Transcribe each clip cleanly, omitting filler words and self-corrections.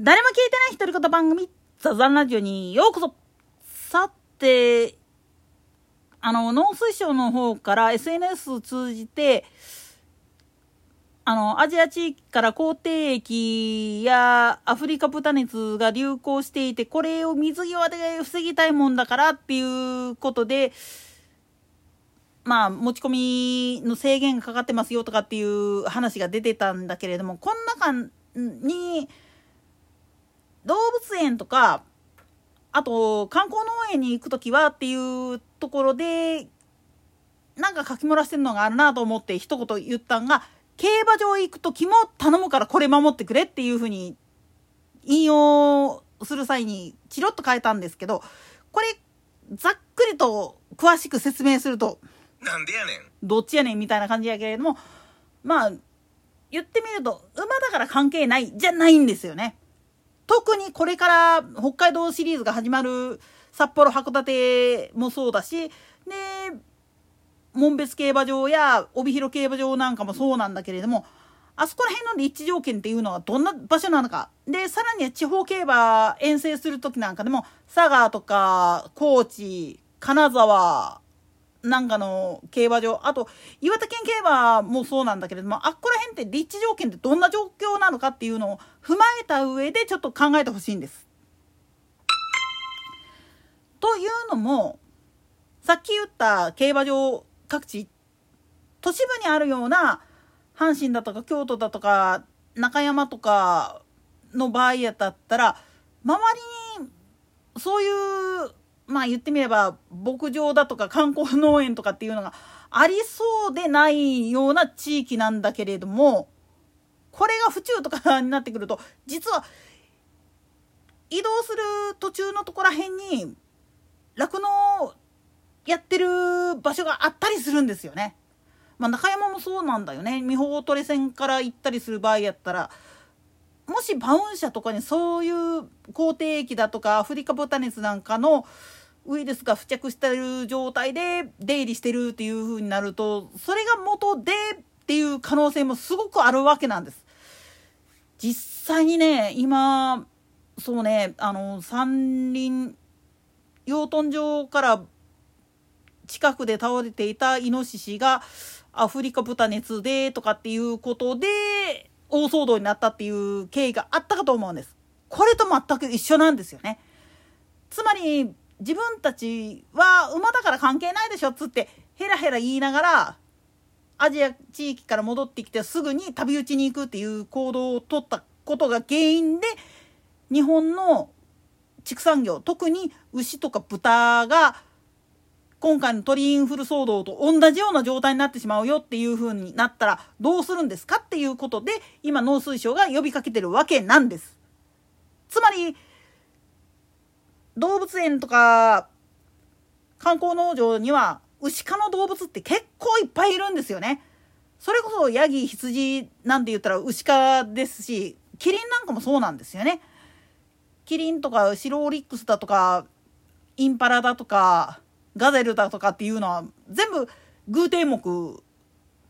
誰も聞いてない独り言番組ザザンラジオにようこそ。さて、農水省の方から SNS を通じてアジア地域から口蹄疫やアフリカ豚熱が流行していて、これを水際で防ぎたいもんだからっていうことで、まあ持ち込みの制限がかかってますよとかっていう話が出てたんだけれども、この中に動物園とか、あと観光農園に行くときはっていうところでなんか書き漏らしてるのがあるなと思って一言言ったんが、競馬場行くときも頼むからこれ守ってくれっていうふうに引用する際にチロッと変えたんですけど、これざっくりと詳しく説明すると、なんでやねんどっちやねんみたいな感じやけれども、まあ言ってみると馬だから関係ないじゃないんですよね。特にこれから北海道シリーズが始まる札幌函館もそうだし、ね、門別競馬場や帯広競馬場なんかもそうなんだけれども、あそこら辺の立地条件っていうのはどんな場所なのかで、さらには地方競馬遠征する時なんかでも佐賀とか高知、金沢なんかの競馬場、あと岩手県競馬もそうなんだけれども、あっこら辺って立地条件ってどんな状況なのかっていうのを踏まえた上でちょっと考えてほしいんです。というのも、さっき言った競馬場各地都市部にあるような阪神だとか京都だとか中山とかの場合やったら、周りにそういうまあ言ってみれば牧場だとか観光農園とかっていうのがありそうでないような地域なんだけれども、これが府中とかになってくると、実は移動する途中のところらへんに酪農やってる場所があったりするんですよね。まあ中山もそうなんだよね。美保トレ線から行ったりする場合やったら、もしバウン社とかにそういう口蹄疫だとかアフリカ豚熱なんかのウイルスが付着している状態で出入りしてるっていう風になると、それが元でっていう可能性もすごくあるわけなんです。実際にね、今そうね、山林養豚場から近くで倒れていたイノシシがアフリカ豚熱でとかっていうことで大騒動になったっていう経緯があったかと思うんです。これと全く一緒なんですよね。つまり自分たちは馬だから関係ないでしょっつってヘラヘラ言いながらアジア地域から戻ってきてすぐに旅打ちに行くっていう行動を取ったことが原因で、日本の畜産業、特に牛とか豚が今回の鳥インフル騒動と同じような状態になってしまうよっていう風になったらどうするんですかっていうことで、今農水省が呼びかけてるわけなんです。つまり動物園とか観光農場には牛科の動物って結構いっぱいいるんですよね。それこそヤギ、羊なんて言ったら牛科ですし、キリンなんかもそうなんですよね。キリンとかシロオリックスだとかインパラだとかガゼルだとかっていうのは全部偶蹄目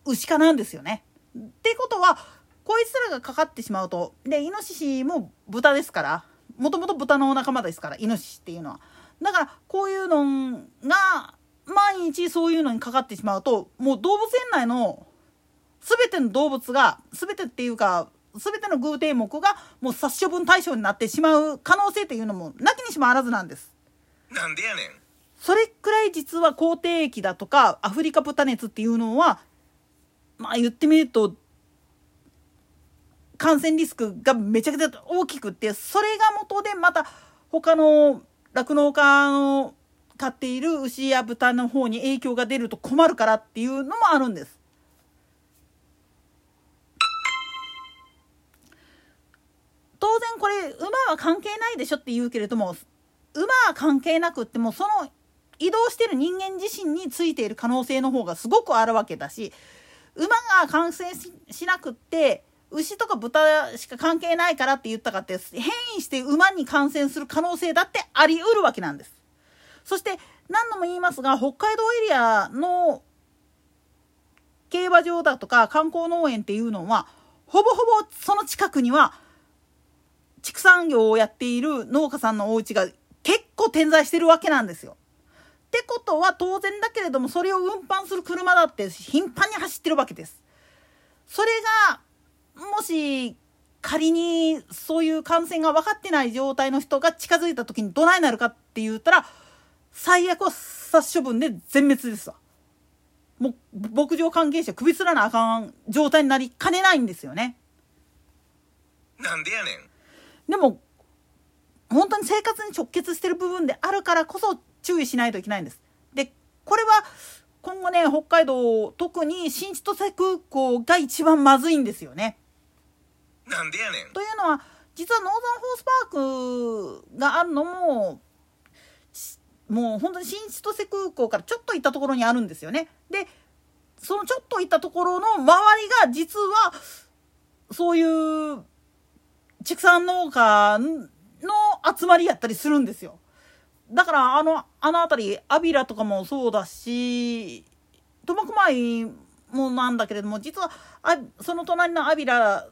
牛科なんですよね。ってことはこいつらがかかってしまうと、でイノシシも豚ですから、もともと豚の仲間ですからイノシシっていうのは、だからこういうのが毎日そういうのにかかってしまうと、もう動物園内の全ての動物が、全てっていうか全ての偶蹄目がもう殺処分対象になってしまう可能性っていうのもなきにしもあらずなんです。なんでやねん。それくらい実は口蹄疫だとかアフリカ豚熱っていうのは、まあ言ってみると感染リスクがめちゃくちゃ大きくって、それが元でまた他の酪農家の飼っている牛や豚の方に影響が出ると困るからっていうのもあるんです。当然これ馬は関係ないでしょって言うけれども、馬は関係なくってもその移動してる人間自身についている可能性の方がすごくあるわけだし、馬が感染しなくって牛とか豚しか関係ないからって言ったかって、変異して馬に感染する可能性だってありうるわけなんです。そして何度も言いますが、北海道エリアの競馬場だとか観光農園っていうのはほぼほぼその近くには畜産業をやっている農家さんのお家が結構点在してるわけなんですよ。ってことは当然だけれども、それを運搬する車だって頻繁に走ってるわけです。それがもし仮にそういう感染が分かってない状態の人が近づいた時にどないなるかって言ったら、最悪は殺処分で全滅ですわ。もう牧場関係者首つらなあかん状態になりかねないんですよね。なんでやねん。でも本当に生活に直結してる部分であるからこそ注意しないといけないんです。でこれは今後ね、北海道特に新千歳空港が一番まずいんですよね。なんでやねん。というのは実はノーザンホースパークがあるのも本当に新千歳空港からちょっと行ったところにあるんですよね。でそのちょっと行ったところの周りが実はそういう畜産農家の集まりやったりするんですよ。だからあの辺りアビラとかもそうだし苫小牧もなんだけれども、実はその隣のアビラ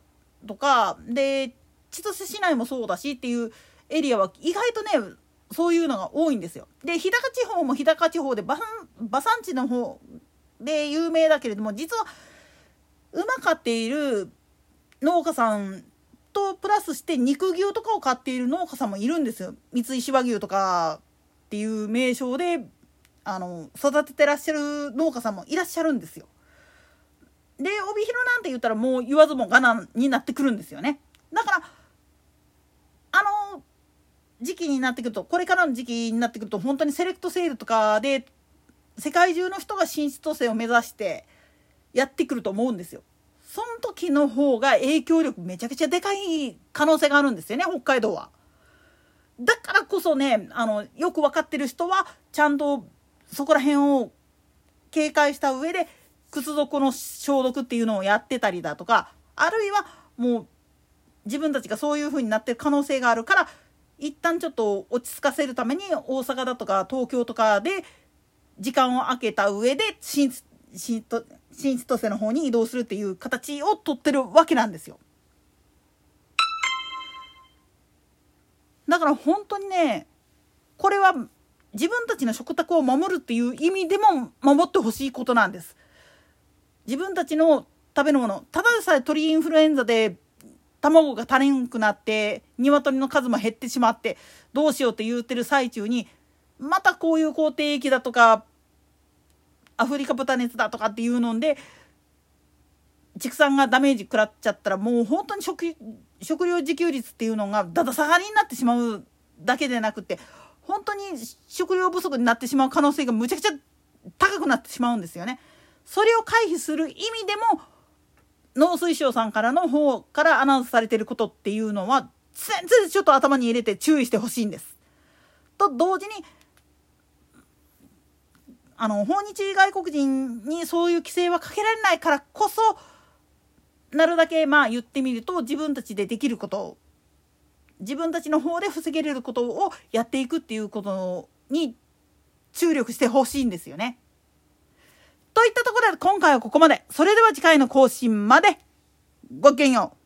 とかで千歳市内もそうだしっていうエリアは意外とねそういうのが多いんですよ。で日高地方も日高地方で馬産地の方で有名だけれども、実は馬飼っている農家さんとプラスして肉牛とかを飼っている農家さんもいるんですよ。三石和牛とかっていう名称で育ててらっしゃる農家さんもいらっしゃるんですよ。で帯広なんて言ったらもう言わずもがなになってくるんですよね。だから時期になってくると、これからの時期になってくると本当にセレクトセールとかで世界中の人が新千歳を目指してやってくると思うんですよ。その時の方が影響力めちゃくちゃでかい可能性があるんですよね、北海道は。だからこそね、よく分かってる人はちゃんとそこら辺を警戒した上で靴底の消毒っていうのをやってたりだとか、あるいはもう自分たちがそういう風になってる可能性があるから、一旦ちょっと落ち着かせるために大阪だとか東京とかで時間を空けた上で新千歳の方に移動するっていう形を取ってるわけなんですよ。だから本当にね、これは自分たちの食卓を守るっていう意味でも守ってほしいことなんです。自分たちの食べるもの、ただでさえ鳥インフルエンザで卵が足りんくなって鶏の数も減ってしまってどうしようって言ってる最中に、またこういう口蹄疫だとかアフリカ豚熱だとかっていうので畜産がダメージ食らっちゃったら、もう本当に 食料自給率っていうのがだだ下がりになってしまうだけでなくて、本当に食料不足になってしまう可能性がむちゃくちゃ高くなってしまうんですよね。それを回避する意味でも農水省さんからの方からアナウンスされていることっていうのは全然ちょっと頭に入れて注意してほしいんです。と同時に訪日外国人にそういう規制はかけられないからこそ、なるだけ言ってみると自分たちでできることを、自分たちの方で防げれることをやっていくっていうことに注力してほしいんですよね。といったところで今回はここまで。それでは次回の更新まで。ごきげんよう。